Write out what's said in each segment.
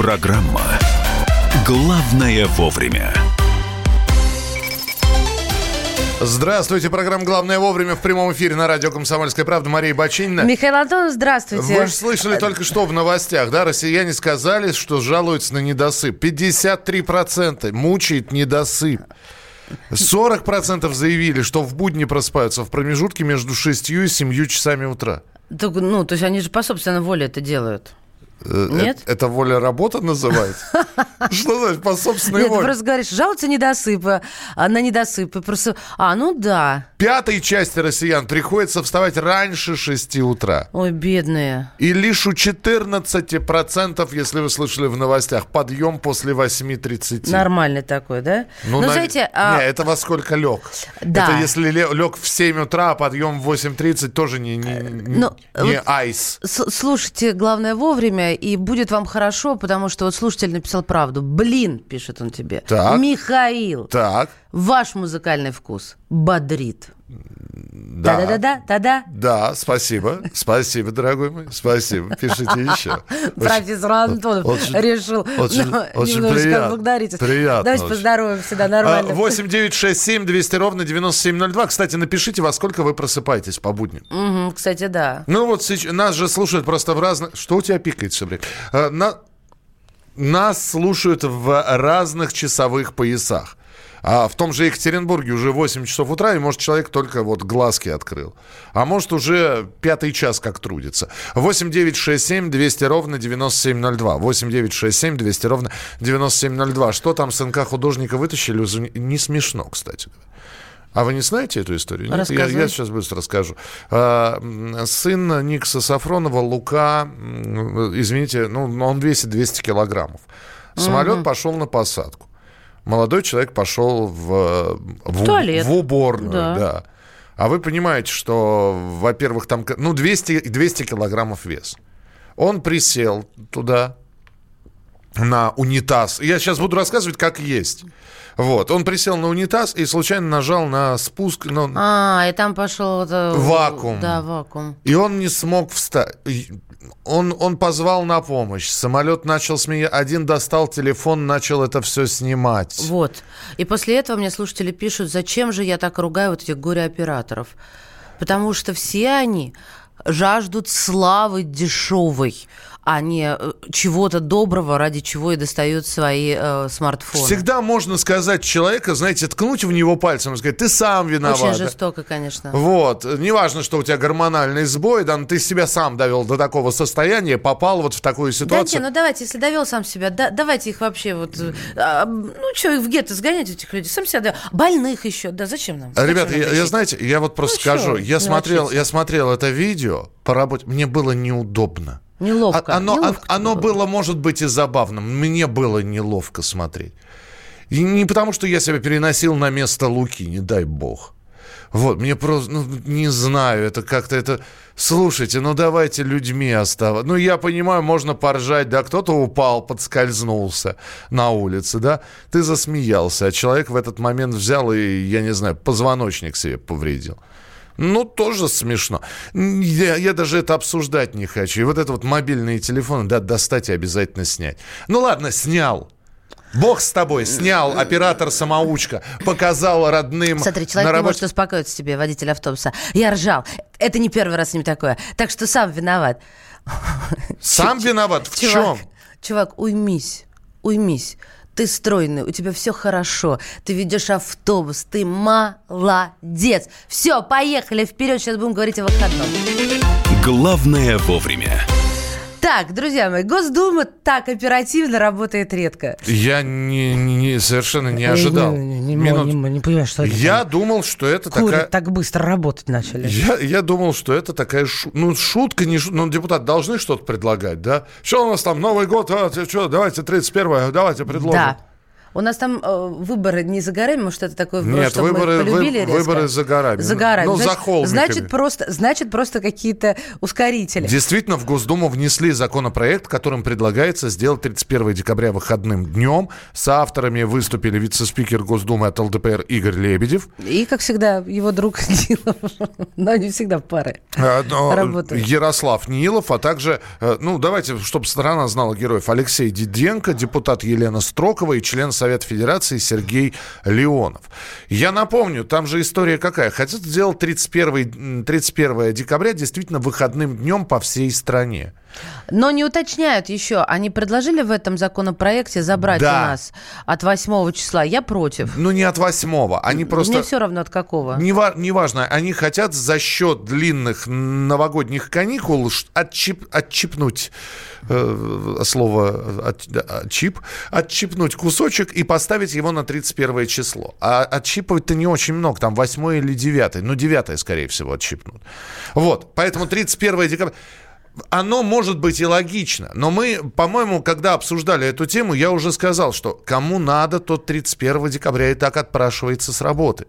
Программа «Главное вовремя». Здравствуйте. Программа «Главное вовремя» в прямом эфире на радио «Комсомольская правда». Мария Баченина. Михаил Антонов, здравствуйте. Вы же слышали только что в новостях, да? Россияне сказали, что жалуются на недосып. 53% мучает недосып. 40% заявили, что в будни просыпаются в промежутке между 6 и 7 часами утра. Так, ну, то есть они же по собственной воле это делают. Нет? Это воля работа называется? Что значит по собственной воле? Нет, ты просто говоришь, жалуются на недосыпы. А, ну да. Пятой части россиян приходится вставать раньше 6 утра. Ой, бедные. И лишь у 14%, если вы слышали в новостях, подъем после 8:30. Нормальный такой, да? Ну, знаете... Не, это во сколько лег? Да. Это если лег в 7 утра, а подъем в 8:30 тоже не айс. Слушайте, главное, вовремя. И будет вам хорошо, потому что вот слушатель написал правду. Блин, пишет он тебе. Так. Михаил, так. Ваш музыкальный вкус бодрит. Да. Та-да-да-да, та-да. Да, спасибо. Спасибо, дорогой мой. Спасибо. Пишите еще. Профессор Антонов решил немножечко благодарить. Приятно. Давайте поздороваемся, да, нормально. 8-9-6-7-200-97-02. Кстати, напишите, во сколько вы просыпаетесь по будням. Кстати, да. Ну вот нас же слушают просто в разных... Что у тебя пикает все время? Нас слушают в разных часовых поясах. А в том же Екатеринбурге уже 8 часов утра, и, может, человек только вот глазки открыл. А может, уже пятый час как трудится. 8-9-6-7-200-97-02. 8-9-6-7-200-97-02. Что там сынка художника вытащили? Не смешно, кстати. А вы не знаете эту историю? Нет, я сейчас быстро расскажу. Сын Никаса Сафронова, Лука, извините, ну, он весит 200 килограммов. Самолет пошел на посадку. Молодой человек пошел в уборную, да. А вы понимаете, что, во-первых, там 200 килограммов вес. Он присел туда на унитаз. Я сейчас буду рассказывать, как есть. Вот. Он присел на унитаз и случайно нажал на спуск. И там пошел вакуум. Да, вакуум. И он не смог встать. Он позвал на помощь. Самолет начал смеяться. Один достал телефон, начал это все снимать. Вот. И после этого мне слушатели пишут, зачем же я так ругаю вот этих горе-операторов. Потому что все они жаждут славы дешевой, а не чего-то доброго, ради чего и достают свои смартфоны. Всегда можно сказать человека, знаете, ткнуть в него пальцем и сказать, ты сам виноват. Очень жестоко, конечно. Вот. Неважно, что у тебя гормональный сбой, да, но ты себя сам довел до такого состояния, попал вот в такую ситуацию. Да нет, ну давайте, если довел сам себя, давайте их вообще вот... в гетто сгонять этих людей, сам себя довел. Больных еще, да, зачем нам? Ребята, я знаете, я вот просто скажу, я смотрел это видео по работе, мне было неудобно. Неловко. Оно было, может быть, и забавным. Мне было неловко смотреть. И не потому, что я себя переносил на место Луки, не дай бог. Вот, мне просто, не знаю, это как-то это... Слушайте, давайте людьми оставаться. Я понимаю, можно поржать, да, кто-то упал, подскользнулся на улице, да. Ты засмеялся, а человек в этот момент взял и, я не знаю, позвоночник себе повредил. Тоже смешно. Я даже это обсуждать не хочу. И вот это вот мобильные телефоны, да, достать и обязательно снять. Ладно, снял. Бог с тобой, снял, оператор-самоучка, показал родным. Смотри, человек не может успокоиться тебе, водитель автобуса. Я ржал. Это не первый раз с ним такое. Так что сам виноват. Сам виноват? В чем? Чувак, уймись. Ты стройный, у тебя все хорошо, ты ведешь автобус, ты молодец. Все, поехали вперед, сейчас будем говорить о выходном. Главное вовремя. Так, друзья мои, Госдума так оперативно работает редко. Я совершенно не ожидал. Не понимаю, что это. Я думал, что это курят, такая... так быстро работать начали. Я думал, что это такая шутка. Не шутка. Депутаты должны что-то предлагать, да? Что у нас там, Новый год, давайте 31-е, давайте предложим. Да. У нас там выборы не за горами, может, это такое вброс, что мы полюбили резко? Нет, выборы за горами. За горами. Ну, за холмиками. Значит, просто какие-то ускорители. Действительно, в Госдуму внесли законопроект, которым предлагается сделать 31 декабря выходным днем. С авторами выступили вице-спикер Госдумы от ЛДПР Игорь Лебедев. И, как всегда, его друг Нилов. Но они всегда пары работают. Ярослав Нилов, а также, давайте, чтобы страна знала героев, Алексей Диденко, депутат Елена Строкова и член Совет Федерации Сергей Леонов. Я напомню, там же история какая. Хотят сделать 31 декабря действительно выходным днем по всей стране. Но не уточняют еще. Они предложили в этом законопроекте забрать у нас от 8 числа. Я против. Не от 8. Они просто... Мне все равно от какого. Неважно. Они хотят за счет длинных новогодних каникул отчипнуть отчипнуть кусочек и поставить его на 31 число. А отщипывать-то не очень много. Там 8 или 9. 9, скорее всего, отщипнут. Вот. Поэтому 31 декабря... Оно может быть и логично, но мы, по-моему, когда обсуждали эту тему, я уже сказал, что кому надо, тот 31 декабря и так отпрашивается с работы.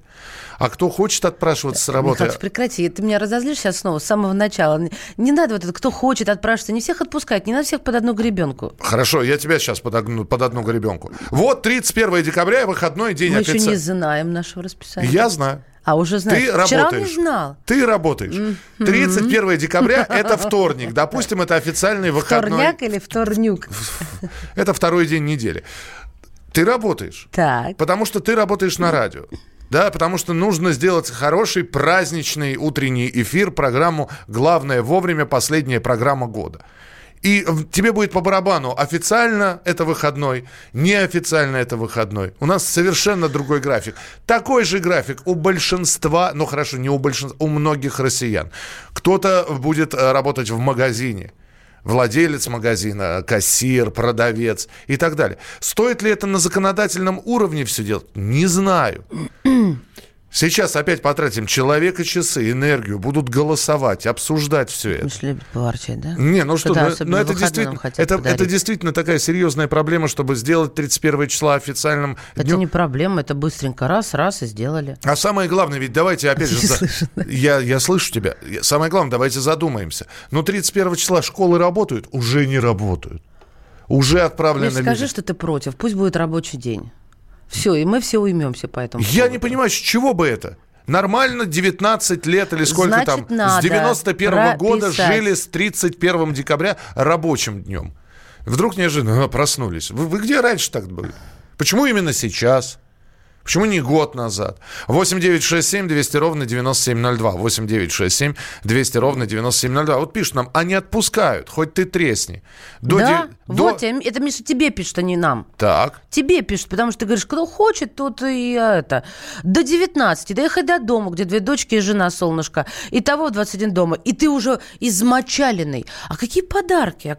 А кто хочет отпрашиваться с работы... Михаил, прекрати, ты меня разозлишь сейчас снова с самого начала. Не надо вот это, кто хочет отпрашиваться, не всех отпускать, не надо всех под одну гребенку. Хорошо, я тебя сейчас под одну гребенку. Вот 31 декабря, выходной день. Мы опять... еще не знаем нашего расписания. Я знаю. А уже знаешь, ты вчера работаешь. Не знал. Ты работаешь. 31 декабря – это вторник. Допустим, это официальный выходной. Вторняк или вторнюк? Это второй день недели. Ты работаешь. Так. Потому что ты работаешь на радио. Да, потому что нужно сделать хороший праздничный утренний эфир, программу «Главное вовремя», последняя программа года. И тебе будет по барабану. Официально это выходной, неофициально это выходной. У нас совершенно другой график. Такой же график у большинства, у многих россиян. Кто-то будет работать в магазине. Владелец магазина, кассир, продавец и так далее. Стоит ли это на законодательном уровне все делать? Не знаю. Сейчас опять потратим человека, часы, энергию, будут голосовать, обсуждать все это. Муж любит поворчать, да? Не, это действительно такая серьезная проблема, чтобы сделать 31 числа официальным днем. Это не проблема, это быстренько раз и сделали. А самое главное, ведь давайте опять я слышу тебя. Самое главное, давайте задумаемся. Но 31 числа школы работают, уже не работают. Уже отправлены люди. Скажи, что ты против, пусть будет рабочий день. Все, и мы все уймемся по этому поводу. Я не понимаю, с чего бы это? Нормально 19 лет или сколько значит, там? С 91-го года жили с 31 декабря рабочим днем. Вдруг неожиданно проснулись. Вы где раньше так были? Почему именно сейчас? Почему не год назад? 8-967-200-97-02. 8-967-200-97-02. Вот пишут нам, они отпускают, хоть ты тресни. Это, Миша, тебе пишут, а не нам. Так. Тебе пишут, потому что ты говоришь, кто хочет, тот и это. До 19, доехать до дома, где две дочки и жена, солнышко. Итого 21 дома. И ты уже измочаленный. А какие подарки?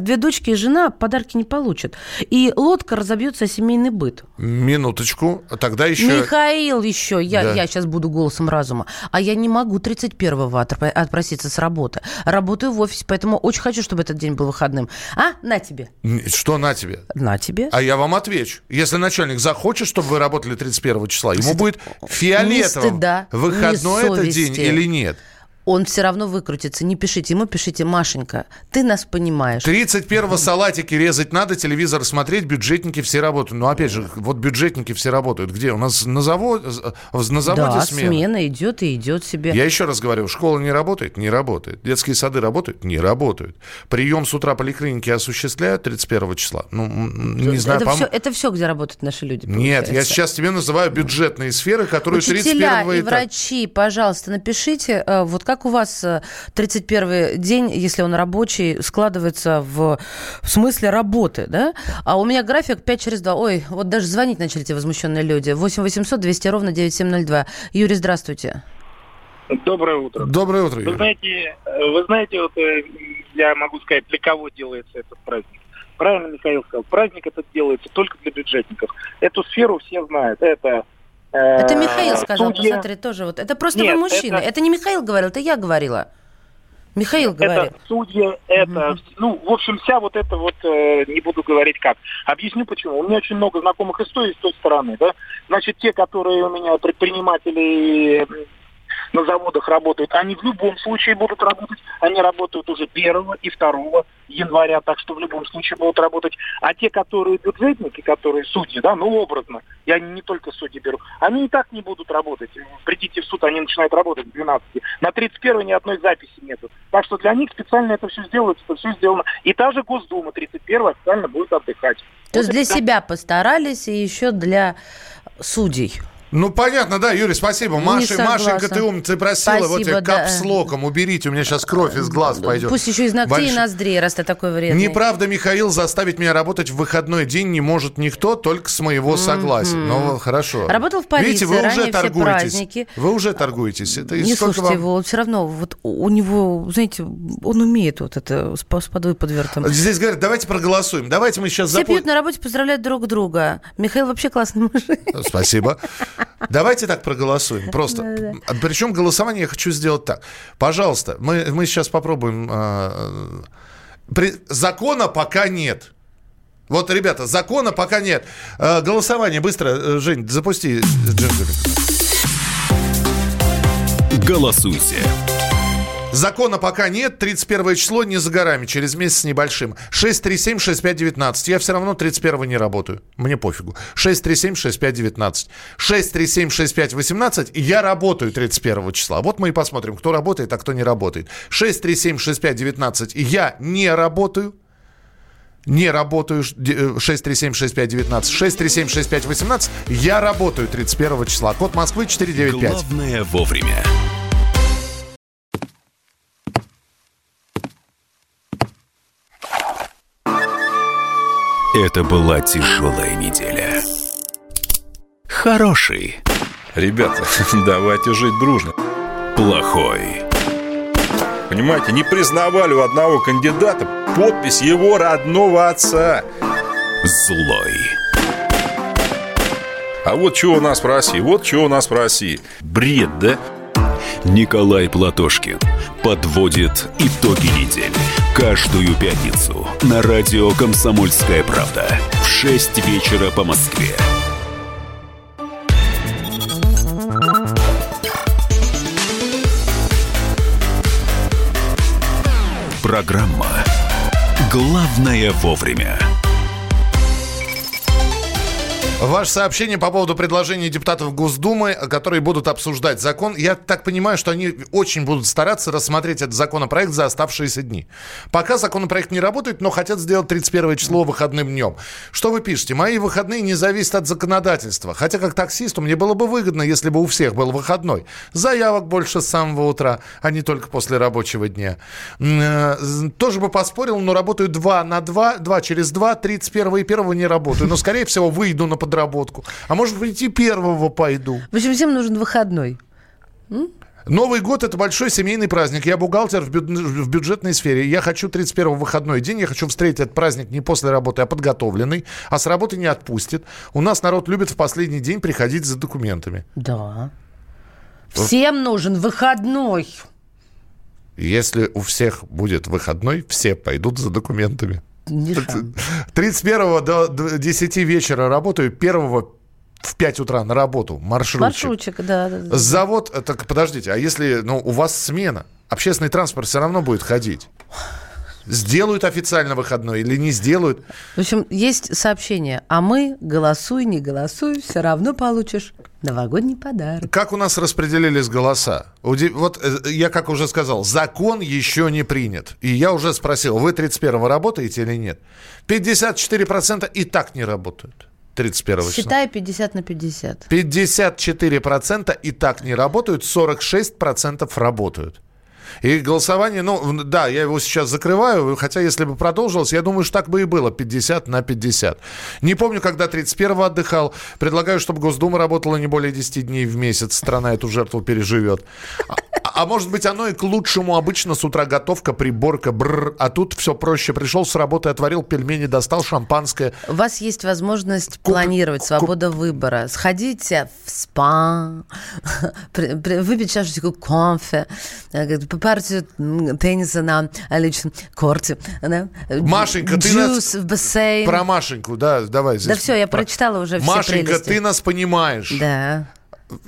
Две дочки и жена подарки не получат. И лодка разобьется о семейный быт. Минуточку. Тогда еще... Михаил еще. Я сейчас буду голосом разума. А я не могу 31-го отпроситься с работы. Работаю в офисе, поэтому очень хочу, чтобы этот день был выходным. А? На тебе. Что на тебе? На тебе. А я вам отвечу. Если начальник захочет, чтобы вы работали 31 числа, ему будет фиолетово, выходной это день или нет. Он все равно выкрутится. Не пишите ему, пишите: Машенька, ты нас понимаешь. 31-го салатики резать надо, телевизор смотреть, бюджетники все работают. Но опять же, вот бюджетники все работают. Где? У нас на заводе смена. Смена идет и идет себе. Я еще раз говорю, школа не работает? Не работает. Детские сады работают? Не работают. Прием с утра поликлиники осуществляют 31 числа? Не знаю. Это все, где работают наши люди, получается. Нет, я сейчас тебе называю бюджетные сферы, которые 31-го... Учителя и врачи, пожалуйста, напишите, вот как у вас 31-й день, если он рабочий, складывается в смысле работы, да? А у меня график 5/2. Ой, вот даже звонить начали те возмущенные люди. 8-800-200-97-02. Юрий, здравствуйте. Доброе утро. Доброе утро, Юрий. Вы знаете, вот я могу сказать, для кого делается этот праздник. Правильно Михаил сказал, праздник этот делается только для бюджетников. Эту сферу все знают. Это Михаил сказал, посмотри, тоже вот. Это просто вы мужчины. Это не Михаил говорил, это я говорила. Михаил говорит. Это судьи, это... Ну, в общем, вся вот эта вот... не буду говорить как. Объясню почему. У меня очень много знакомых историй с той стороны, да. Значит, те, которые у меня предприниматели на заводах работают, они в любом случае будут работать. Они работают уже 1 и 2 января, так что в любом случае будут работать. А те, которые бюджетники, которые судьи, да, ну образно, я не только судьи беру, они и так не будут работать. Придите в суд, они начинают работать в 12. На 31 ни одной записи нету. Так что для них специально это все сделается, это все сделано. И та же Госдума 31 официально будет отдыхать. То есть для себя постарались и еще для судей. Ну, понятно, да, Юрий, спасибо. Машенька, ты умница, ты просила, вот тебе капслоком уберите, у меня сейчас кровь из глаз пойдет. Пусть еще из ногтей и ноздрей, раз ты такой вредный. Неправда, Михаил, заставить меня работать в выходной день не может никто, только с моего согласия. Ну, хорошо. Работал в полиции, видите, ранее все праздники. Вы уже торгуетесь. Это не слушайте вам... его, все равно, вот у него, знаете, он умеет вот это с подвертом. Здесь говорят, давайте проголосуем, давайте мы сейчас... Все пьют на работе, поздравляют друг друга. Михаил вообще классный мужик. Спасибо. Давайте так проголосуем, просто. Причем голосование я хочу сделать так. Пожалуйста, мы сейчас попробуем. Закона пока нет. Вот, ребята, закона пока нет. Голосование быстро. Жень, запусти джинглик. Голосуйте. Закона пока нет, 31 число не за горами, через месяц с небольшим. 637-6519. Я все равно 31 не работаю, мне пофигу. 637-6519. 637-6518. Я работаю 31 числа. Вот мы и посмотрим, кто работает, а кто не работает. 637-6519. Я не работаю. 637-6519. 637-6518. Я работаю 31 числа. Код Москвы 495. Главное вовремя. Это была тяжелая неделя. Хороший. Ребята, давайте жить дружно. Плохой. Понимаете, не признавали у одного кандидата подпись его родного отца. Злой. А вот что у нас в России, вот что у нас в России. Бред, да? Николай Платошкин подводит итоги недели. Каждую пятницу на радио «Комсомольская правда» в 6 вечера по Москве. Программа «Главное вовремя». Ваше сообщение по поводу предложений депутатов Госдумы, которые будут обсуждать закон. Я так понимаю, что они очень будут стараться рассмотреть этот законопроект за оставшиеся дни. Пока законопроект не работает, но хотят сделать 31 число выходным днем. Что вы пишете? Мои выходные не зависят от законодательства. Хотя как таксисту мне было бы выгодно, если бы у всех был выходной. Заявок больше с самого утра, а не только после рабочего дня. Тоже бы поспорил, но работаю 2 через 2, 31 и 1 не работаю. Но, скорее всего, выйду на подработку. А может быть, и 1-го пойду. В общем, всем нужен выходной. Новый год – это большой семейный праздник. Я бухгалтер в бюджетной сфере. Я хочу 31-го выходной день. Я хочу встретить этот праздник не после работы, а подготовленный. А с работы не отпустит. У нас народ любит в последний день приходить за документами. Да. Всем нужен выходной. Если у всех будет выходной, все пойдут за документами. 31-го до 10 вечера работаю, 1-го в 5 утра на работу, маршрутчик. Да. Завод, так подождите, а если у вас смена, общественный транспорт все равно будет ходить. Сделают официально выходной или не сделают? В общем, есть сообщение, а мы, голосуй, не голосуй, все равно получишь новогодний подарок. Как у нас распределились голоса? Вот я, как уже сказал, закон еще не принят. И я уже спросил, вы 31-го работаете или нет? 54% и так не работают. 31 числа. Считай 50 на 50. 54% и так не работают, 46% работают. И голосование, да, я его сейчас закрываю, хотя если бы продолжилось, я думаю, что так бы и было, 50 на 50. Не помню, когда 31-го отдыхал. Предлагаю, чтобы Госдума работала не более 10 дней в месяц. Страна эту жертву переживет. А может быть, оно и к лучшему. Обычно с утра готовка, приборка, а тут все проще. Пришел с работы, отварил пельмени, достал шампанское. У вас есть возможность планировать, свобода выбора. Сходите в спа, выпить чашечку кофе, партию тенниса на личном корте. Машенька, ты нас... в бассейн. Про Машеньку, да, давай. Здесь. Да все, я прочитала уже все прелести. Машенька, ты нас понимаешь. Да.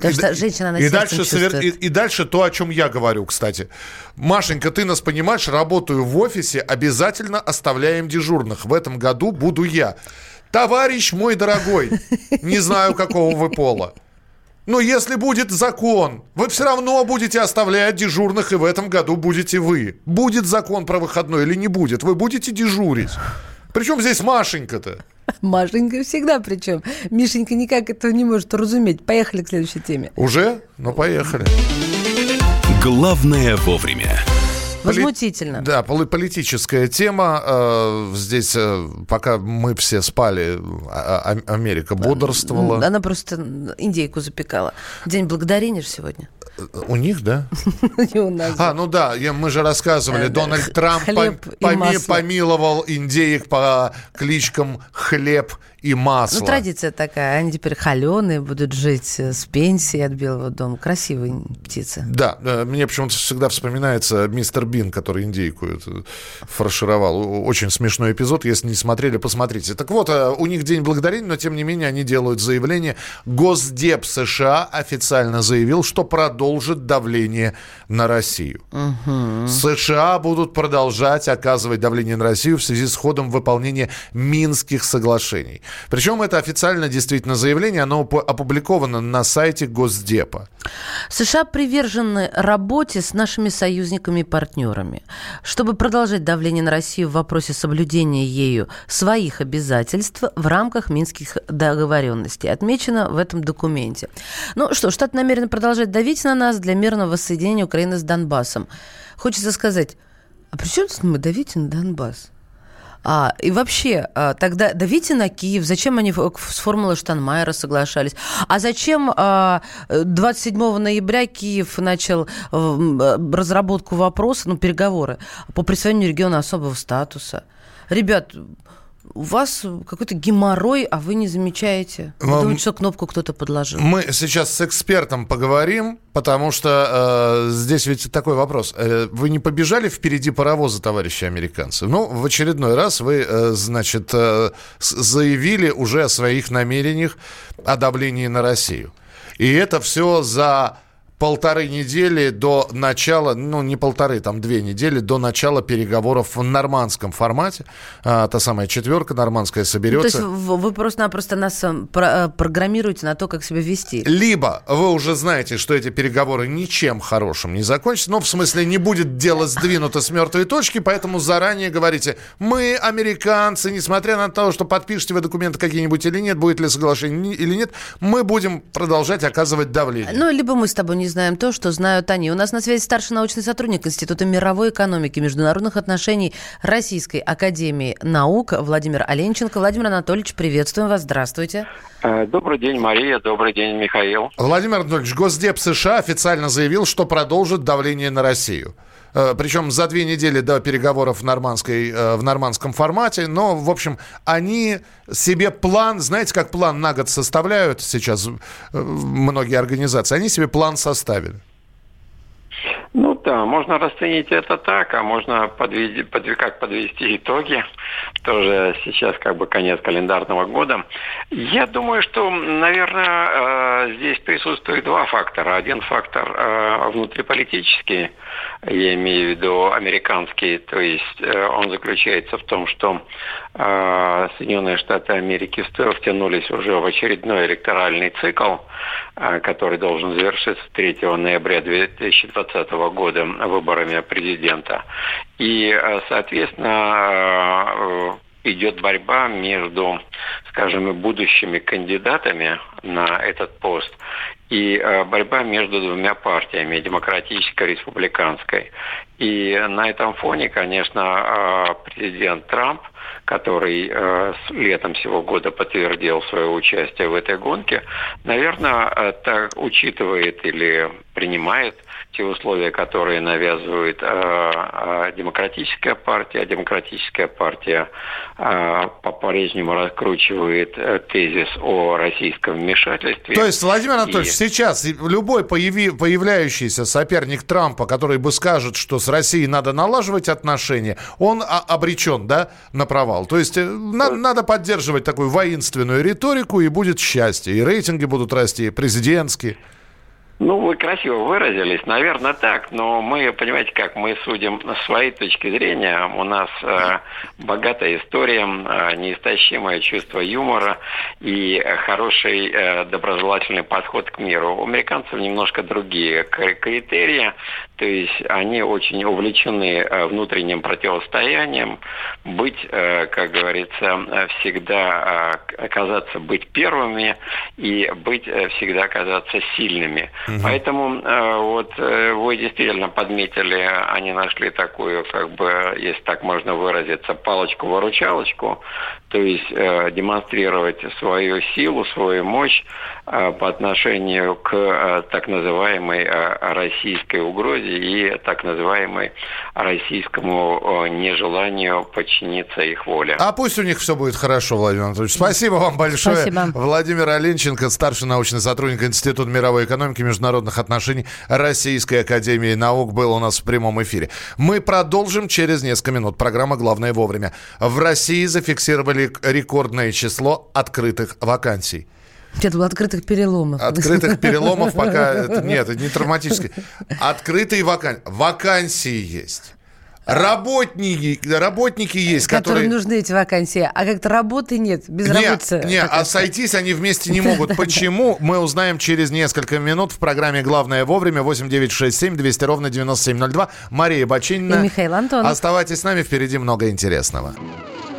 То, что женщина на сердце чувствует. И дальше то, о чем я говорю, кстати. Машенька, ты нас понимаешь, работаю в офисе, обязательно оставляем дежурных. В этом году буду я. Товарищ мой дорогой, не знаю, какого вы пола. Но если будет закон, вы все равно будете оставлять дежурных, и в этом году будете вы. Будет закон про выходной или не будет, вы будете дежурить. Причем здесь Машенька-то? Машенька всегда причем. Мишенька никак этого не может разуметь. Поехали к следующей теме. Уже? Ну, поехали. Главное вовремя. Возмутительно. Да, политическая тема. Здесь, пока мы все спали, Америка бодрствовала. Она просто индейку запекала. День благодарения же сегодня. У них, да? И у нас. А, ну да, мы же рассказывали, Дональд Трамп помиловал индеек по кличкам Хлеб и Масло. Ну, традиция такая, они теперь холеные, будут жить с пенсией от Белого дома. Красивые птицы. Да, мне почему-то всегда вспоминается мистер Бин, который индейку фаршировал. Очень смешной эпизод, если не смотрели, посмотрите. Так вот, у них День благодарения, но тем не менее они делают заявление. Госдеп США официально заявил, что продолжит давление на Россию. Угу. США будут продолжать оказывать давление на Россию в связи с ходом выполнения Минских соглашений. Причем это официально действительно заявление, оно опубликовано на сайте Госдепа. США привержены работе с нашими союзниками и партнерами, чтобы продолжать давление на Россию в вопросе соблюдения ею своих обязательств в рамках Минских договоренностей. Отмечено в этом документе. Ну что, Штаты намерены продолжать давить на нас для мирного воссоединения Украины с Донбассом. Хочется сказать, а при чем мы давите на Донбасс? И вообще, тогда давите на Киев. Зачем они с формулой Штайнмайера соглашались? А зачем 27 ноября Киев начал разработку вопроса, ну, переговоры по присвоению региона особого статуса? Ребят, у вас какой-то геморрой, а вы не замечаете. Вы думаете, что кнопку кто-то подложил. Мы сейчас с экспертом поговорим, потому что здесь ведь такой вопрос. Вы не побежали впереди паровоза, товарищи американцы? Ну, в очередной раз вы, заявили уже о своих намерениях о давлении на Россию. И это все за... полторы недели до начала, ну, не полторы, там, 2 недели до начала переговоров в нормандском формате. Та самая четверка нормандская соберется. Ну, то есть вы просто-напросто нас программируете на то, как себя вести. Либо вы уже знаете, что эти переговоры ничем хорошим не закончатся, но, в смысле, не будет дело сдвинуто с мертвой точки, поэтому заранее говорите, мы, американцы, несмотря на то, что подпишете вы документы какие-нибудь или нет, будет ли соглашение или нет, мы будем продолжать оказывать давление. Ну, либо мы с тобой не знаем то, что знают они. У нас на связи старший научный сотрудник Института мировой экономики и международных отношений Российской академии наук Владимир Оленченко. Владимир Анатольевич, приветствуем вас. Здравствуйте. Добрый день, Мария. Добрый день, Михаил. Владимир Анатольевич, Госдеп США официально заявил, что продолжит давление на Россию. Причем за 2 недели до переговоров в нормандском формате. Но, в общем, они себе план, знаете, как план на год составляют сейчас многие организации, они себе план составили. Ну да, можно расценить это так, а можно подвести итоги. Тоже сейчас как бы конец календарного года. Я думаю, что, наверное, здесь присутствует 2 фактора. Один фактор внутриполитический, я имею в виду американский, то есть он заключается в том, что Соединенные Штаты Америки втянулись уже в очередной электоральный цикл, который должен завершиться 3 ноября 2020 года выборами президента. И, соответственно, идет борьба между, скажем, будущими кандидатами на этот пост и борьба между 2 партиями, демократической и республиканской. И на этом фоне, конечно, президент Трамп, который летом сего года подтвердил свое участие в этой гонке, наверное, так учитывает или принимает те условия, которые навязывает демократическая партия. А демократическая партия по-прежнему раскручивает тезис о российском вмешательстве. То есть, Владимир Анатольевич, сейчас любой появляющийся соперник Трампа, который бы скажет, что с Россией надо налаживать отношения, он обречен, да, на провал. То есть, надо поддерживать такую воинственную риторику, и будет счастье, и рейтинги будут расти, и президентские. Ну, вы красиво выразились, наверное, так, но мы, понимаете, как мы судим с своей точки зрения, у нас богатая история, неистощимое чувство юмора и хороший доброжелательный подход к миру. У американцев немножко другие критерии, то есть они очень увлечены внутренним противостоянием, быть, как говорится, всегда казаться быть первыми и быть всегда казаться сильными. Поэтому вот вы действительно подметили, они нашли такую, как бы, если так можно выразиться, палочку-выручалочку, то есть демонстрировать свою силу, свою мощь по отношению к так называемой российской угрозе и так называемой российскому нежеланию подчиниться их воле. А пусть у них все будет хорошо, Владимир Анатольевич. Спасибо вам большое. Спасибо. Владимир Оленченко, старший научный сотрудник Института мировой экономики международных отношений Российской академии наук, был у нас в прямом эфире. Мы продолжим через несколько минут. Программа «Главное вовремя». В России зафиксировали рекордное число открытых вакансий. Это было открытых переломов. Открытых переломов пока... Нет, это не травматические. Открытые вакансии. Вакансии есть. Работники есть, которым нужны эти вакансии, а как-то работы нет, безработица. Нет, а сойтись они вместе не могут. Почему? Мы узнаем через несколько минут в программе «Главное вовремя». 8-967-200-97-02. Мария Баченина. И Михаил Антонов. Оставайтесь с нами, впереди много интересного.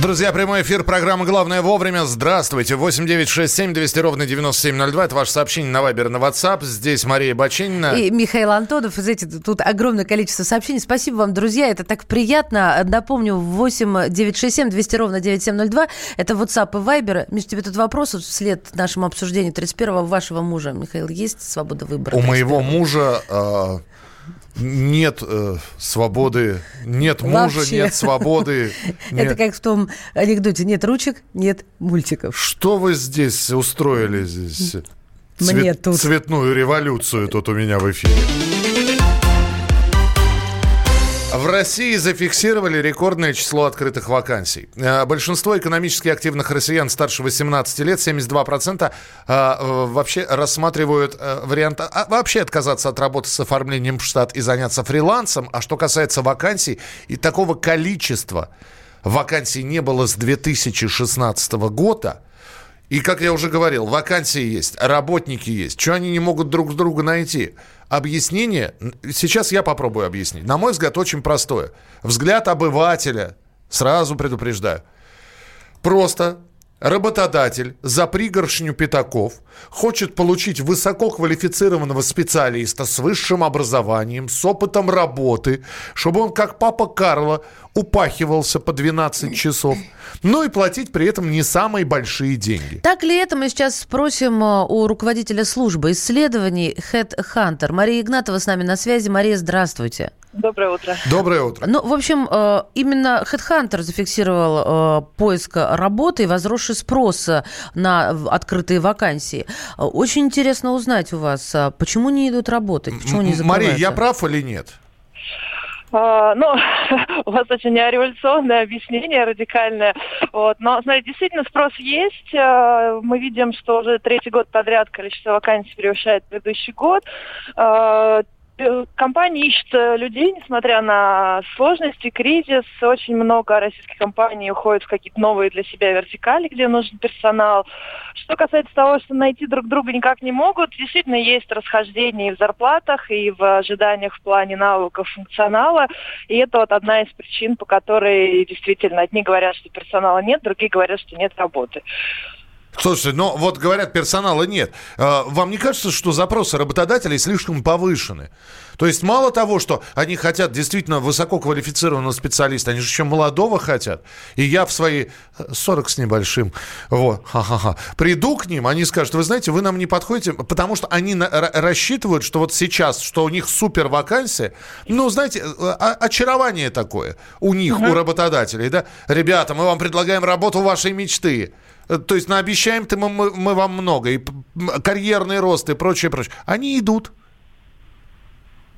Друзья, прямой эфир программы «Главное вовремя». Здравствуйте. 8-967-200-97-02. Это ваше сообщение на Вайбер, на WhatsApp. Здесь Мария Баченина. И Михаил Антонов. Знаете, тут огромное количество сообщений. Спасибо вам, друзья. Это так приятно. Напомню, 8-967-200-97-02. Это WhatsApp и Вайбер. Миш, тебе тут вопрос вслед нашему обсуждению 31-го вашего мужа. Михаил, есть свобода выбора? У моего мужа... Нет свободы, нет мужа, вообще. Нет свободы. Нет. Это как в том анекдоте: нет ручек, нет мультиков. Что вы здесь устроили? Здесь цветную революцию тут у меня в эфире. В России зафиксировали рекордное число открытых вакансий. Большинство экономически активных россиян старше 18 лет, 72%, вообще рассматривают вариант вообще отказаться от работы с оформлением в штат и заняться фрилансом. А что касается вакансий, и такого количества вакансий не было с 2016 года. И, как я уже говорил, вакансии есть, работники есть. Чего они не могут друг друга найти? Объяснение, сейчас я попробую объяснить. На мой взгляд, очень простое. Взгляд обывателя, сразу предупреждаю. Просто работодатель за пригоршню пятаков хочет получить высококвалифицированного специалиста с высшим образованием, с опытом работы, чтобы он, как папа Карло, упахивался по 12 часов, но и платить при этом не самые большие деньги. Так ли это, мы сейчас спросим у руководителя службы исследований HeadHunter. Мария Игнатова с нами на связи. Мария, здравствуйте. Доброе утро. Доброе утро. Ну, в общем, именно HeadHunter зафиксировал поиск работы и возросший спрос на открытые вакансии. Очень интересно узнать у вас, почему не идут работать, почему не закрываются. Мария, я прав или нет? Ну, у вас очень революционное объяснение, радикальное. Вот. Но, знаете, действительно спрос есть. Мы видим, что уже третий год подряд количество вакансий превышает предыдущий год. Компании ищут людей, несмотря на сложности, кризис. Очень много российских компаний уходят в какие-то новые для себя вертикали, где нужен персонал. Что касается того, что найти друг друга никак не могут, действительно есть расхождение и в зарплатах, и в ожиданиях в плане навыков функционала. И это вот одна из причин, по которой действительно одни говорят, что персонала нет, другие говорят, что нет работы. Слушайте, ну вот говорят, персонала нет. Вам не кажется, что запросы работодателей слишком повышены? То есть мало того, что они хотят действительно высококвалифицированного специалиста, они же еще молодого хотят. И я в свои 40 с небольшим, вот, приду к ним, они скажут, вы знаете, вы нам не подходите, потому что они рассчитывают, что вот сейчас, что у них супер вакансия, ну, знаете, очарование такое у них, у работодателей, да? Ребята, мы вам предлагаем работу вашей мечты. То есть наобещаем-то мы вам много, и карьерный рост, и прочее, прочее. Они идут.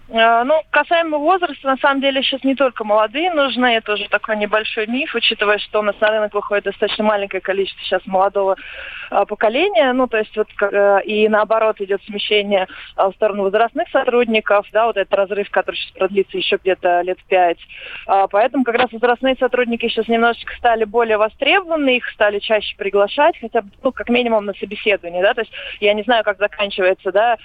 Ну, касаемо возраста, на самом деле сейчас не только молодые нужны, это уже такой небольшой миф, учитывая, что у нас на рынок выходит достаточно маленькое количество сейчас молодого поколения, ну, то есть вот и наоборот идет смещение в сторону возрастных сотрудников, да, вот этот разрыв, который сейчас продлится еще где-то лет 5. Поэтому как раз возрастные сотрудники сейчас немножечко стали более востребованы, их стали чаще приглашать, хотя бы, ну, как минимум на собеседование, да, то есть я не знаю, как заканчивается, да,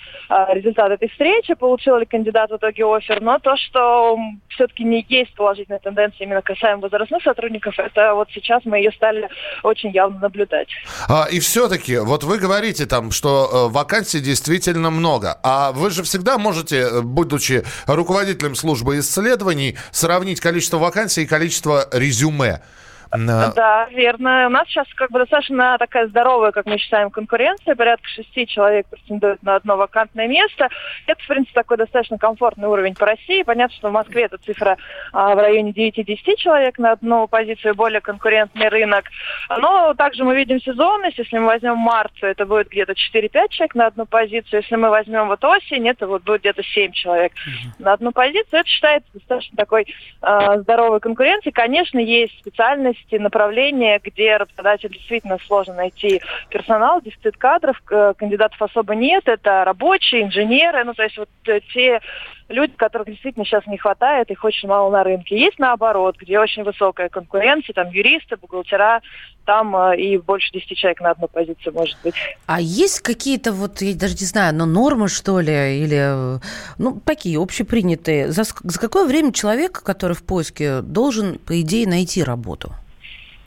результат этой встречи, получил ли кандидат в итоге оффер, но то, что все-таки не есть положительная тенденция именно касаемо возрастных сотрудников, это вот сейчас мы ее стали очень явно наблюдать. И все-таки, вот вы говорите там, что вакансий действительно много, а вы же всегда можете, будучи руководителем службы исследований, сравнить количество вакансий и количество резюме. Да, верно. У нас сейчас как бы достаточно такая здоровая, как мы считаем, конкуренция. Порядка 6 человек претендует на одно вакантное место. Это, в принципе, такой достаточно комфортный уровень по России. Понятно, что в Москве эта цифра в районе 9-10 человек на одну позицию, более конкурентный рынок. Но также мы видим сезонность. Если мы возьмем март, это будет где-то 4-5 человек на одну позицию. Если мы возьмем вот осень, это вот будет где-то 7 человек на одну позицию. Это считается достаточно такой здоровой конкуренцией. Конечно, есть специальность, направления, где работодателю действительно сложно найти персонал, дефицит кадров, кандидатов особо нет, это рабочие, инженеры, ну то есть вот те люди, которых действительно сейчас не хватает, их очень мало на рынке. Есть наоборот, где очень высокая конкуренция, там юристы, бухгалтера, там и больше 10 человек на одну позицию может быть. А есть какие-то вот, я даже не знаю, но нормы, что ли, или ну такие общепринятые? За какое время человек, который в поиске, должен, по идее, найти работу?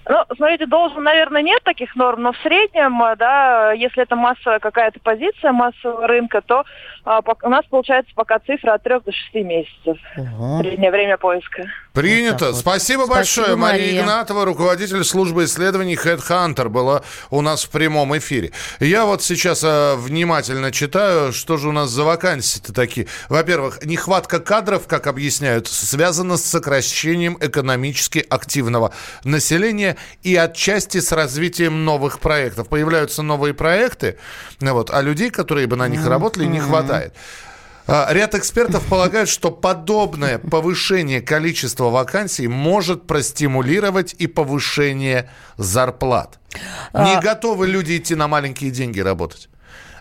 Ну, смотрите, должен, наверное, нет таких норм, но в среднем, да, если это массовая какая-то позиция массового рынка, то у нас получается пока цифра от 3 до 6 месяцев. Среднее время поиска. Принято. Вот. Спасибо большое. Мария Игнатова, руководитель службы исследований HeadHunter, была у нас в прямом эфире. Я вот сейчас внимательно читаю, что же у нас за вакансии-то такие. Во-первых, нехватка кадров, как объясняют, связана с сокращением экономически активного населения и отчасти с развитием новых проектов. Появляются новые проекты, вот, а людей, которые бы на них работали, не хватает. Ряд экспертов полагают, что подобное повышение количества вакансий может простимулировать и повышение зарплат. Не готовы люди идти на маленькие деньги работать.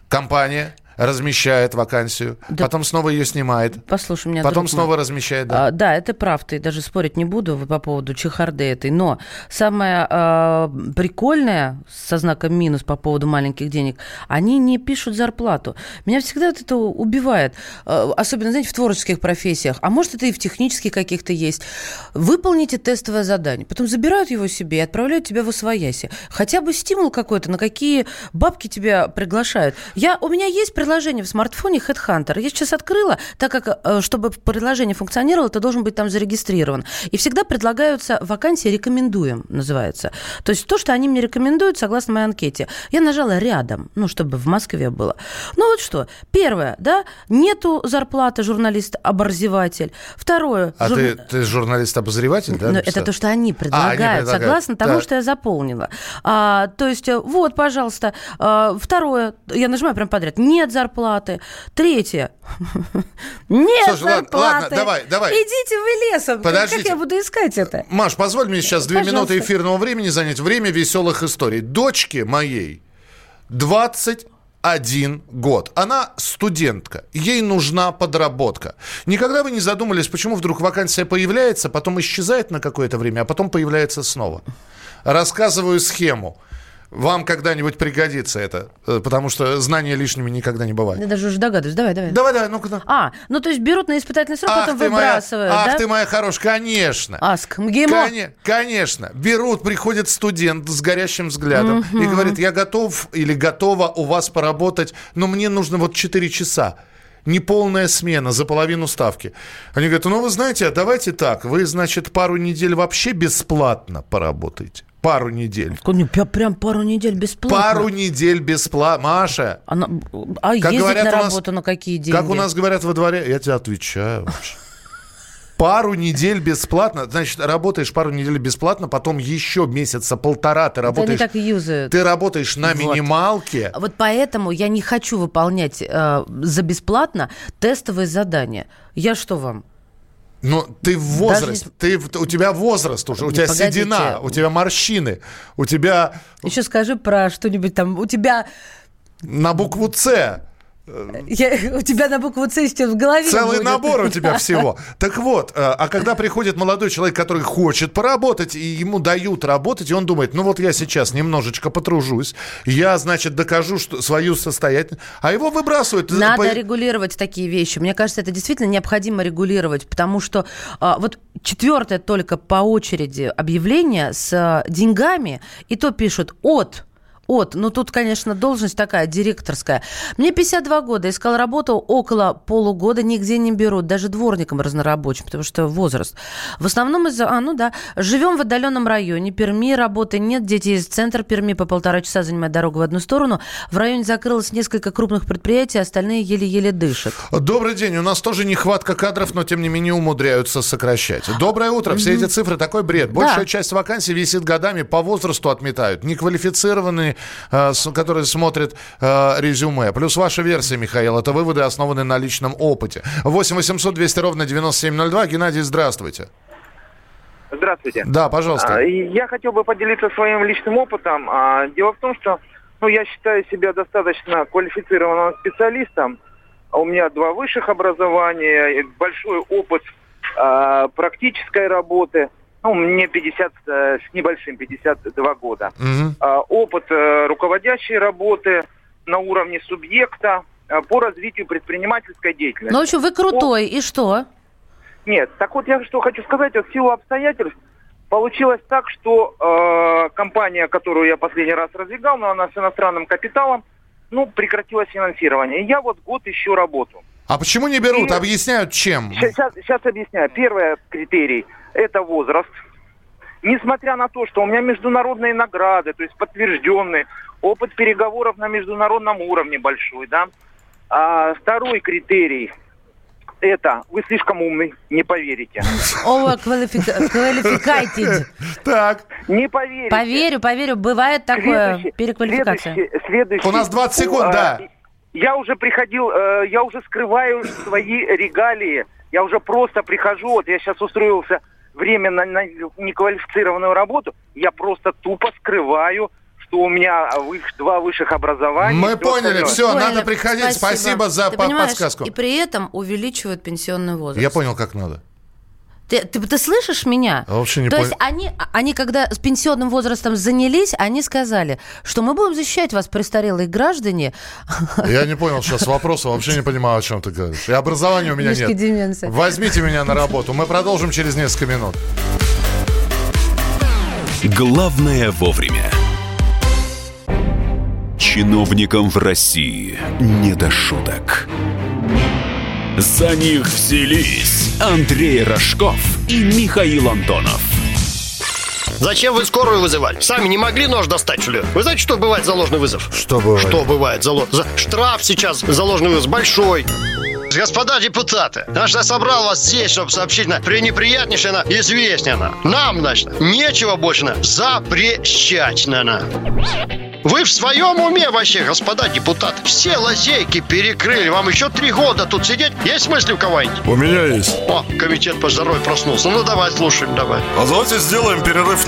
Компания размещает вакансию, да, потом снова ее снимает, послушай меня, потом снова размещает. Да. Да, это прав, ты даже спорить не буду по поводу чехарды этой, но самое прикольное, со знаком минус по поводу маленьких денег, они не пишут зарплату. Меня всегда вот это убивает, особенно, знаете, в творческих профессиях, а может, это и в технических каких-то есть. Выполните тестовое задание, потом забирают его себе и отправляют тебя в освояси. Хотя бы стимул какой-то, на какие бабки тебя приглашают. У меня есть приложение в смартфоне HeadHunter. Я сейчас открыла, так как, чтобы приложение функционировало, ты должен быть там зарегистрирован. И всегда предлагаются вакансии «Рекомендуем» называется. То есть то, что они мне рекомендуют, согласно моей анкете. Я нажала рядом, ну, чтобы в Москве было. Ну, вот что. Первое, да, нету зарплаты журналист-обозреватель. Второе. А ты журналист-обозреватель, да? Это то, что они предлагают, согласно тому, что я заполнила. То есть, вот, пожалуйста, второе, я нажимаю прям подряд. Нет нет зарплаты. Третье. Нет зарплаты. Ладно, давай. Идите вы лесом. Подождите. Как я буду искать это? Маш, позволь мне сейчас 2 минуты эфирного времени занять. Время веселых историй. Дочке моей 21 год. Она студентка. Ей нужна подработка. Никогда вы не задумывались, почему вдруг вакансия появляется, потом исчезает на какое-то время, а потом появляется снова. Рассказываю схему. Вам когда-нибудь пригодится это, потому что знания лишними никогда не бывает. Я даже уже догадываюсь. Давай. Давай, ну-ка. То есть берут на испытательный срок, потом выбрасывают, да? Ах ты моя хорошая, конечно. Аск, МГИМО. Конечно. Берут, приходит студент с горящим взглядом и говорит, я готов или готова у вас поработать, но мне нужно вот 4 часа. Неполная смена за половину ставки. Они говорят, ну вы знаете, давайте так, вы, значит, пару недель вообще бесплатно поработаете. Пару недель. Прям пару недель бесплатно? Пару недель бесплатно. Маша. А ездить говорят, на работу на какие деньги? Как у нас говорят во дворе, я тебе отвечаю. Пару недель бесплатно. Значит, работаешь пару недель бесплатно, потом еще месяца полтора ты работаешь. Да они так юзают. Ты работаешь на минималке. Вот поэтому я не хочу выполнять за бесплатно тестовые задания. Я что вам? Но ты возраст, у тебя возраст уже, у тебя седина, у тебя морщины, у тебя... Еще скажи про что-нибудь там, у тебя... На букву «Ц». У тебя на букву «Ц» сейчас в голове целый будет. Набор у тебя всего. Так вот, а когда приходит молодой человек, который хочет поработать, и ему дают работать, и он думает, ну вот я сейчас немножечко потружусь, я, значит, докажу свою состоятельность, а его выбрасывают. Надо регулировать такие вещи. Мне кажется, это действительно необходимо регулировать, потому что вот 4-е только по очереди объявление с деньгами, и то пишут но тут, конечно, должность такая, директорская. Мне 52 года, искал работу около полугода, нигде не берут, даже дворником разнорабочим, потому что возраст. В основном из-за... Живем в отдаленном районе Перми, работы нет, дети из центра Перми по 1,5 часа занимают дорогу в одну сторону. В районе закрылось несколько крупных предприятий, остальные еле-еле дышат. Добрый день, у нас тоже нехватка кадров, но, тем не менее, умудряются сокращать. Доброе утро, все эти цифры такой бред. Большая часть вакансий висит годами, по возрасту отметают, неквалифицированные, которые смотрят резюме. Плюс ваша версия, Михаил, это выводы, основанные на личном опыте. 8 800 200 ровно 9702. Геннадий, здравствуйте. Здравствуйте. Да, пожалуйста. Я хотел бы поделиться своим личным опытом. Дело в том, что я считаю себя достаточно квалифицированным специалистом. У меня 2 высших образования, большой опыт практической работы. Мне 50 с небольшим, 52 года. Опыт руководящей работы на уровне субъекта по развитию предпринимательской деятельности. В общем, вы крутой, и что? Нет, так вот я что хочу сказать, в силу обстоятельств получилось так, что компания, которую я последний раз раздвигал, но она с иностранным капиталом, прекратилось финансирование. И я год ищу работу. А почему не берут? Объясняют чем? Сейчас объясняю. Первый критерий – это возраст. Несмотря на то, что у меня международные награды, то есть подтвержденные, опыт переговоров на международном уровне большой, да. А второй критерий – это вы слишком умный, не поверите. Overqualified. Так. Не поверите. Поверю. Бывает такое переквалификация. У нас 20 секунд, да. Я уже приходил, я уже скрываю свои регалии. Я уже просто прихожу, я сейчас устроился временно на неквалифицированную работу, я просто тупо скрываю, что у меня 2 высших образования. Мы поняли, все, надо приходить. Спасибо за подсказку. И при этом увеличивают пенсионный возраст. Я понял, как надо. Ты слышишь меня? Вообще не понял. То есть они, когда с пенсионным возрастом занялись, они сказали, что мы будем защищать вас, престарелые граждане. Я не понял сейчас вопроса, вообще не понимаю, о чем ты говоришь. И образования у меня нет. Деменция. Возьмите меня на работу. Мы продолжим через несколько минут. Главное вовремя. Чиновникам в России не до шуток. За них взялись Андрей Рожков и Михаил Антонов. Зачем вы скорую вызывали? Сами не могли нож достать, что ли? Вы знаете, что бывает за ложный вызов? Что бывает? Штраф сейчас за ложный вызов большой. Господа депутаты, я собрал вас здесь, чтобы сообщить пренеприятнейшее, известнее. Нам, значит, нечего больше запрещать. Вы в своем уме вообще, господа депутаты? Все лазейки перекрыли. Вам еще 3 года тут сидеть. Есть мысли у кого-нибудь? У меня есть. О, комитет по здоровью проснулся. Ну, давай, слушаем, давай. А давайте сделаем перерыв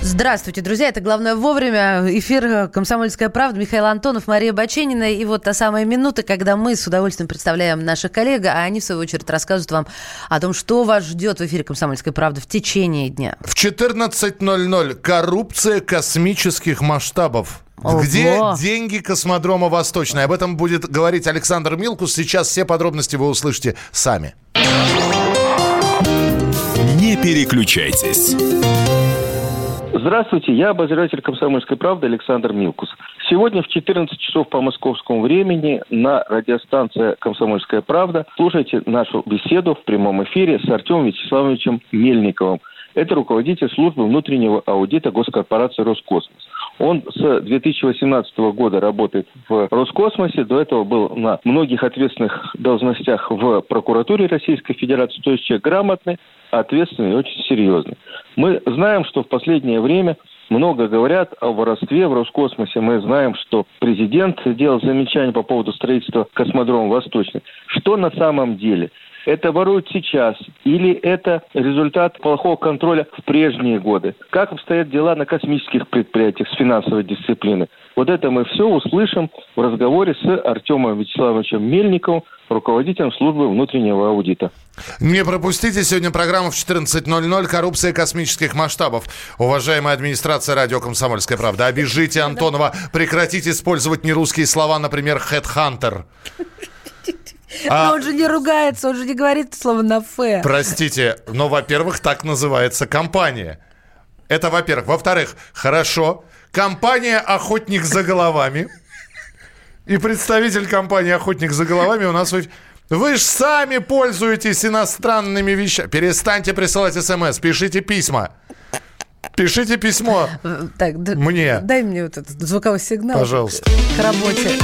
Здравствуйте, друзья. Это «Главное вовремя». Эфир «Комсомольская правда». Михаил Антонов, Мария Баченина. И вот та самая минута, когда мы с удовольствием представляем наших коллег, а они, в свою очередь, рассказывают вам о том, что вас ждет в эфире «Комсомольской правды» в течение дня. В 14:00 коррупция космических масштабов. Ого. Где деньги космодрома «Восточный»? Об этом будет говорить Александр Милкус. Сейчас все подробности вы услышите сами. Не переключайтесь. Здравствуйте, я обозреватель «Комсомольской правды» Александр Милкус. Сегодня в 14 часов по московскому времени на радиостанции «Комсомольская правда» слушайте нашу беседу в прямом эфире с Артемом Вячеславовичем Мельниковым. Это руководитель службы внутреннего аудита госкорпорации «Роскосмос». Он с 2018 года работает в Роскосмосе. До этого был на многих ответственных должностях в прокуратуре Российской Федерации. То есть человек грамотный, ответственный и очень серьезный. Мы знаем, что в последнее время много говорят о воровстве в Роскосмосе. Мы знаем, что президент делал замечания по поводу строительства космодрома «Восточный». Что на самом деле? Это воруют сейчас или это результат плохого контроля в прежние годы? Как обстоят дела на космических предприятиях с финансовой дисциплиной? Вот это мы все услышим в разговоре с Артемом Вячеславовичем Мельниковым, руководителем службы внутреннего аудита. Не пропустите сегодня программу в 14:00 «Коррупция космических масштабов». Уважаемая администрация радио «Комсомольская правда», обижите Антонова, прекратите использовать нерусские слова, например, «HeadHunter». Но он же не ругается, он же не говорит слово на «ф». Простите, но, во-первых, так называется компания. Это, во-первых. Во-вторых, хорошо, компания «Охотник за головами». И представитель компании «Охотник за головами» у нас... Вы же сами пользуетесь иностранными вещами. Перестаньте присылать СМС, пишите письма. Пишите письмо так, мне. Дай мне вот этот звуковой сигнал. Пожалуйста. К работе.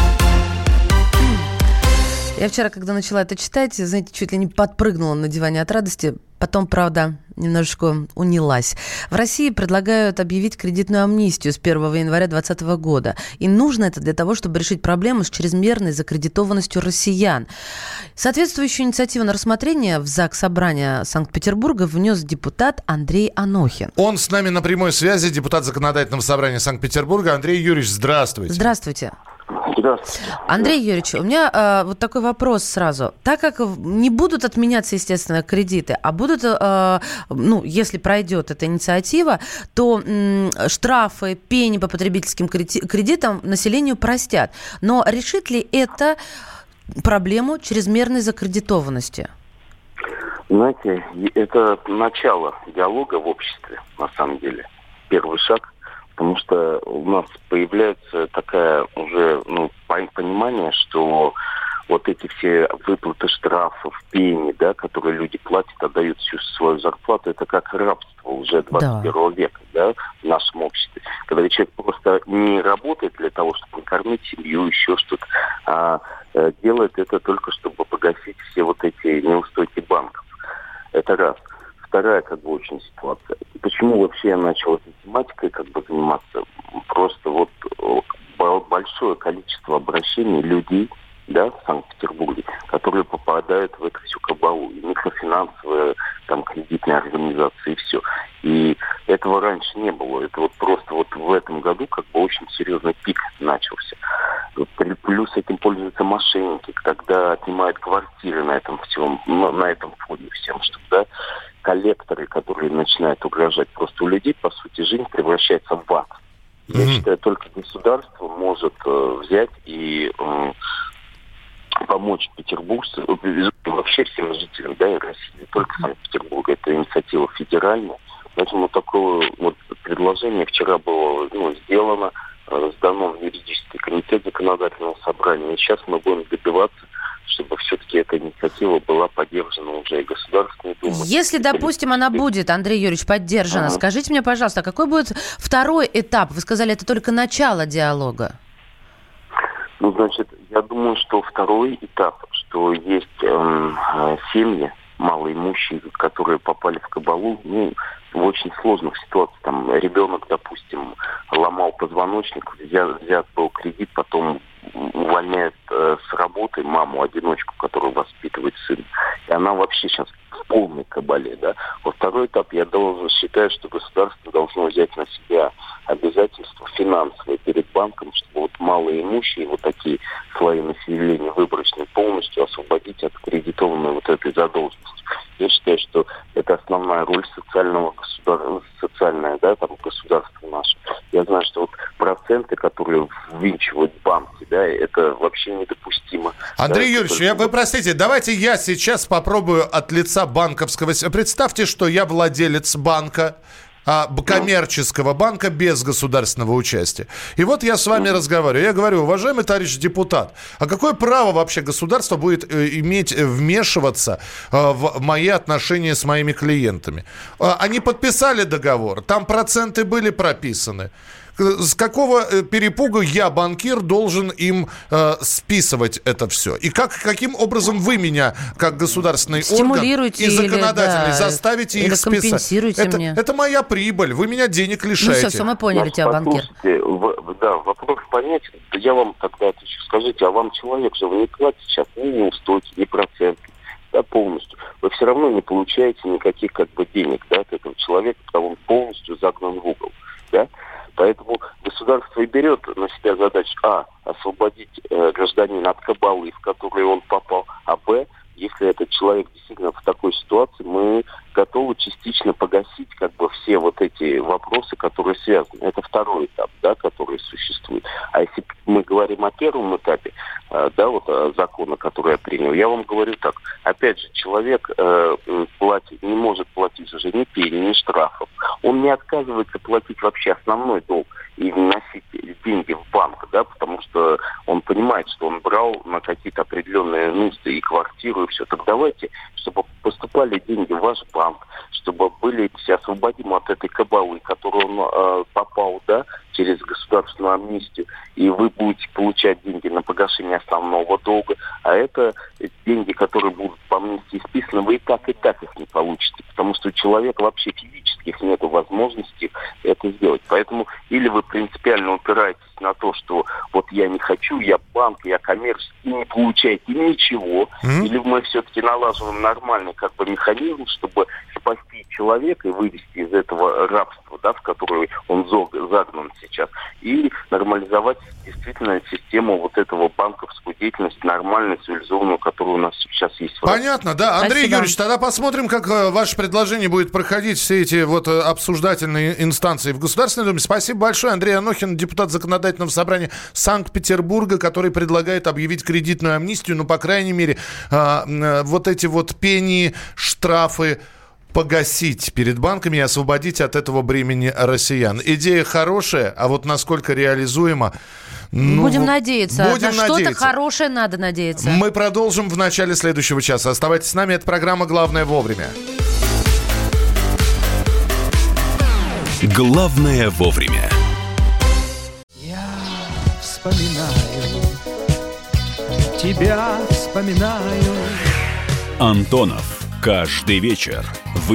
Я вчера, когда начала это читать, знаете, чуть ли не подпрыгнула на диване от радости. Потом, правда, немножечко унялась. В России предлагают объявить кредитную амнистию с 1 января 2020 года. И нужно это для того, чтобы решить проблему с чрезмерной закредитованностью россиян. Соответствующую инициативу на рассмотрение в ЗАГС Собрания Санкт-Петербурга внес депутат Андрей Анохин. Он с нами на прямой связи, депутат Законодательного собрания Санкт-Петербурга. Андрей Юрьевич, здравствуйте. Здравствуйте. Андрей Юрьевич, у меня вот такой вопрос сразу. Так как не будут отменяться, естественно, кредиты, а будут, если пройдет эта инициатива, то штрафы, пени по потребительским кредитам населению простят. Но решит ли это проблему чрезмерной закредитованности? Знаете, это начало диалога в обществе, на самом деле. Первый шаг. Потому что у нас появляется такое уже понимание, что вот эти все выплаты штрафов, пени, да, которые люди платят, отдают всю свою зарплату, это как рабство уже 21 века, да, в нашем обществе. Когда человек просто не работает для того, чтобы накормить семью, еще что-то, а делает это только, чтобы погасить все вот эти неустойки банков. Это раз. Вторая, очень ситуация. Почему вообще я начал этой тематикой заниматься? Просто большое количество обращений людей, да, в Санкт-Петербурге, которые попадают в эту всю кабалу. И микрофинансовые, кредитные организации, и все. И этого раньше не было. Это просто в этом году очень серьезный пик начался. Плюс этим пользуются мошенники, когда отнимают квартиры на этом всем, на этом фоне всем, чтобы, да, коллекторы, которые начинают угрожать просто у людей, по сути, жизнь превращается в ад. Я считаю, только государство может взять и помочь петербуржцам, вообще всем жителям, да, и России, не только Санкт-Петербурга. Это инициатива федеральная. Поэтому такое предложение вчера было сделано сдано в юридический комитет законодательного собрания. И сейчас мы будем добиваться, чтобы все-таки эта инициатива была поддержана уже и Государственной Думой. Если, допустим, она будет, Андрей Юрьевич, поддержана, скажите мне, пожалуйста, какой будет второй этап? Вы сказали, это только начало диалога. Ну, значит, я думаю, что второй этап, что есть семьи малоимущие, которые попали в кабалу, ну, в очень сложных ситуациях. Там ребенок, допустим, ломал позвоночник, взят был кредит, потом увольняет с работы маму-одиночку, которую воспитывает сын. И она вообще сейчас в полной кабале, да. Во второй этап я считаю, что государство должно взять на себя обязательства финансовые перед банком, чтобы вот малоимущие, вот такие слои населения выборочные, полностью освободить от кредитованной вот этой задолженности. Я считаю, что это основная роль социального государства, социальное, да, там, государство наше. Я знаю, что вот проценты, которые ввинчивают банки, да, это вообще недопустимо. Андрей Юрьевич, вы простите, давайте я сейчас попробую от лица банковского... Представьте, что я владелец банка, коммерческого банка без государственного участия. И вот я с вами разговариваю. Я говорю, уважаемый товарищ депутат, а какое право вообще государство будет иметь вмешиваться в мои отношения с моими клиентами? Они подписали договор, там проценты были прописаны. С какого перепугу я, банкир, должен им списывать это все? И каким образом вы меня, как государственный орган и законодательный, заставите их списать? Это моя прибыль, вы меня денег лишаете. Ну все, мы поняли тебя, банкир. Да, вопрос понятен. Я вам тогда отвечу. Скажите, а вам человек же, вы не платите сейчас ни неустойки, ни проценты? Да, полностью. Вы все равно не получаете никаких как бы денег, да, от этого человека, потому что он полностью загнан в угол, да? Поэтому государство и берет на себя задачу освободить гражданина от кабалы, в которую он попал, а б, если этот человек действительно в такой ситуации, мы готовы частично погасить как бы все вот эти вопросы, которые связаны. Это второй этап, да, который существует. А если мы говорим о первом этапе, да, вот закона, который я принял, я вам говорю так. Опять же, человек не может платить уже ни пени, ни штрафов. Он не отказывается платить вообще основной долг и вносить деньги в банк, да, потому что он понимает, что он брал на какие-то определенные нужды и квартиру, и все. Так давайте, чтобы поступали деньги в ваш банк, чтобы были все освободимы от этой кабалы, в которую он попал, да, через государственную амнистию, и вы будете получать деньги на погашение основного долга, а это деньги, которые будут по амнистии списаны, вы и так их не получите, потому что у человека вообще физических нет возможности это сделать. Поэтому или вы принципиально упираетесь на то, что вот я не хочу, я банк, я коммерческий, и не получаете ничего, или мы все-таки налаживаем нормальный как бы механизм, чтобы спасти человека и вывести из этого рабства, да, в которое он загнан сейчас, и нормализовать действительно систему вот этого банковскую деятельность, нормальную, цивилизованную, которую у нас сейчас есть. Понятно, да. Андрей Юрьевич, тогда посмотрим, как ваше предложение будет проходить все эти вот обсуждательные инстанции в Государственной Думе. Спасибо большое. Андрей Анохин, депутат Законодательного собрания Санкт-Петербурга, который предлагает объявить кредитную амнистию, ну, по крайней мере, вот эти вот пени, штрафы погасить перед банками и освободить от этого бремени россиян. Идея хорошая, а вот насколько реализуема... Ну, будем надеяться. Что-то хорошее надо надеяться. Мы продолжим в начале следующего часа. Оставайтесь с нами. Это программа «Главное вовремя». Главное вовремя. Я вспоминаю, тебя вспоминаю. Антонов. Каждый вечер в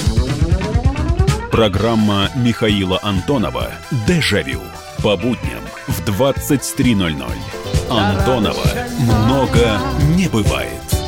Программа Михаила Антонова «Дежавю» по будням в 23:00. Антонова много не бывает.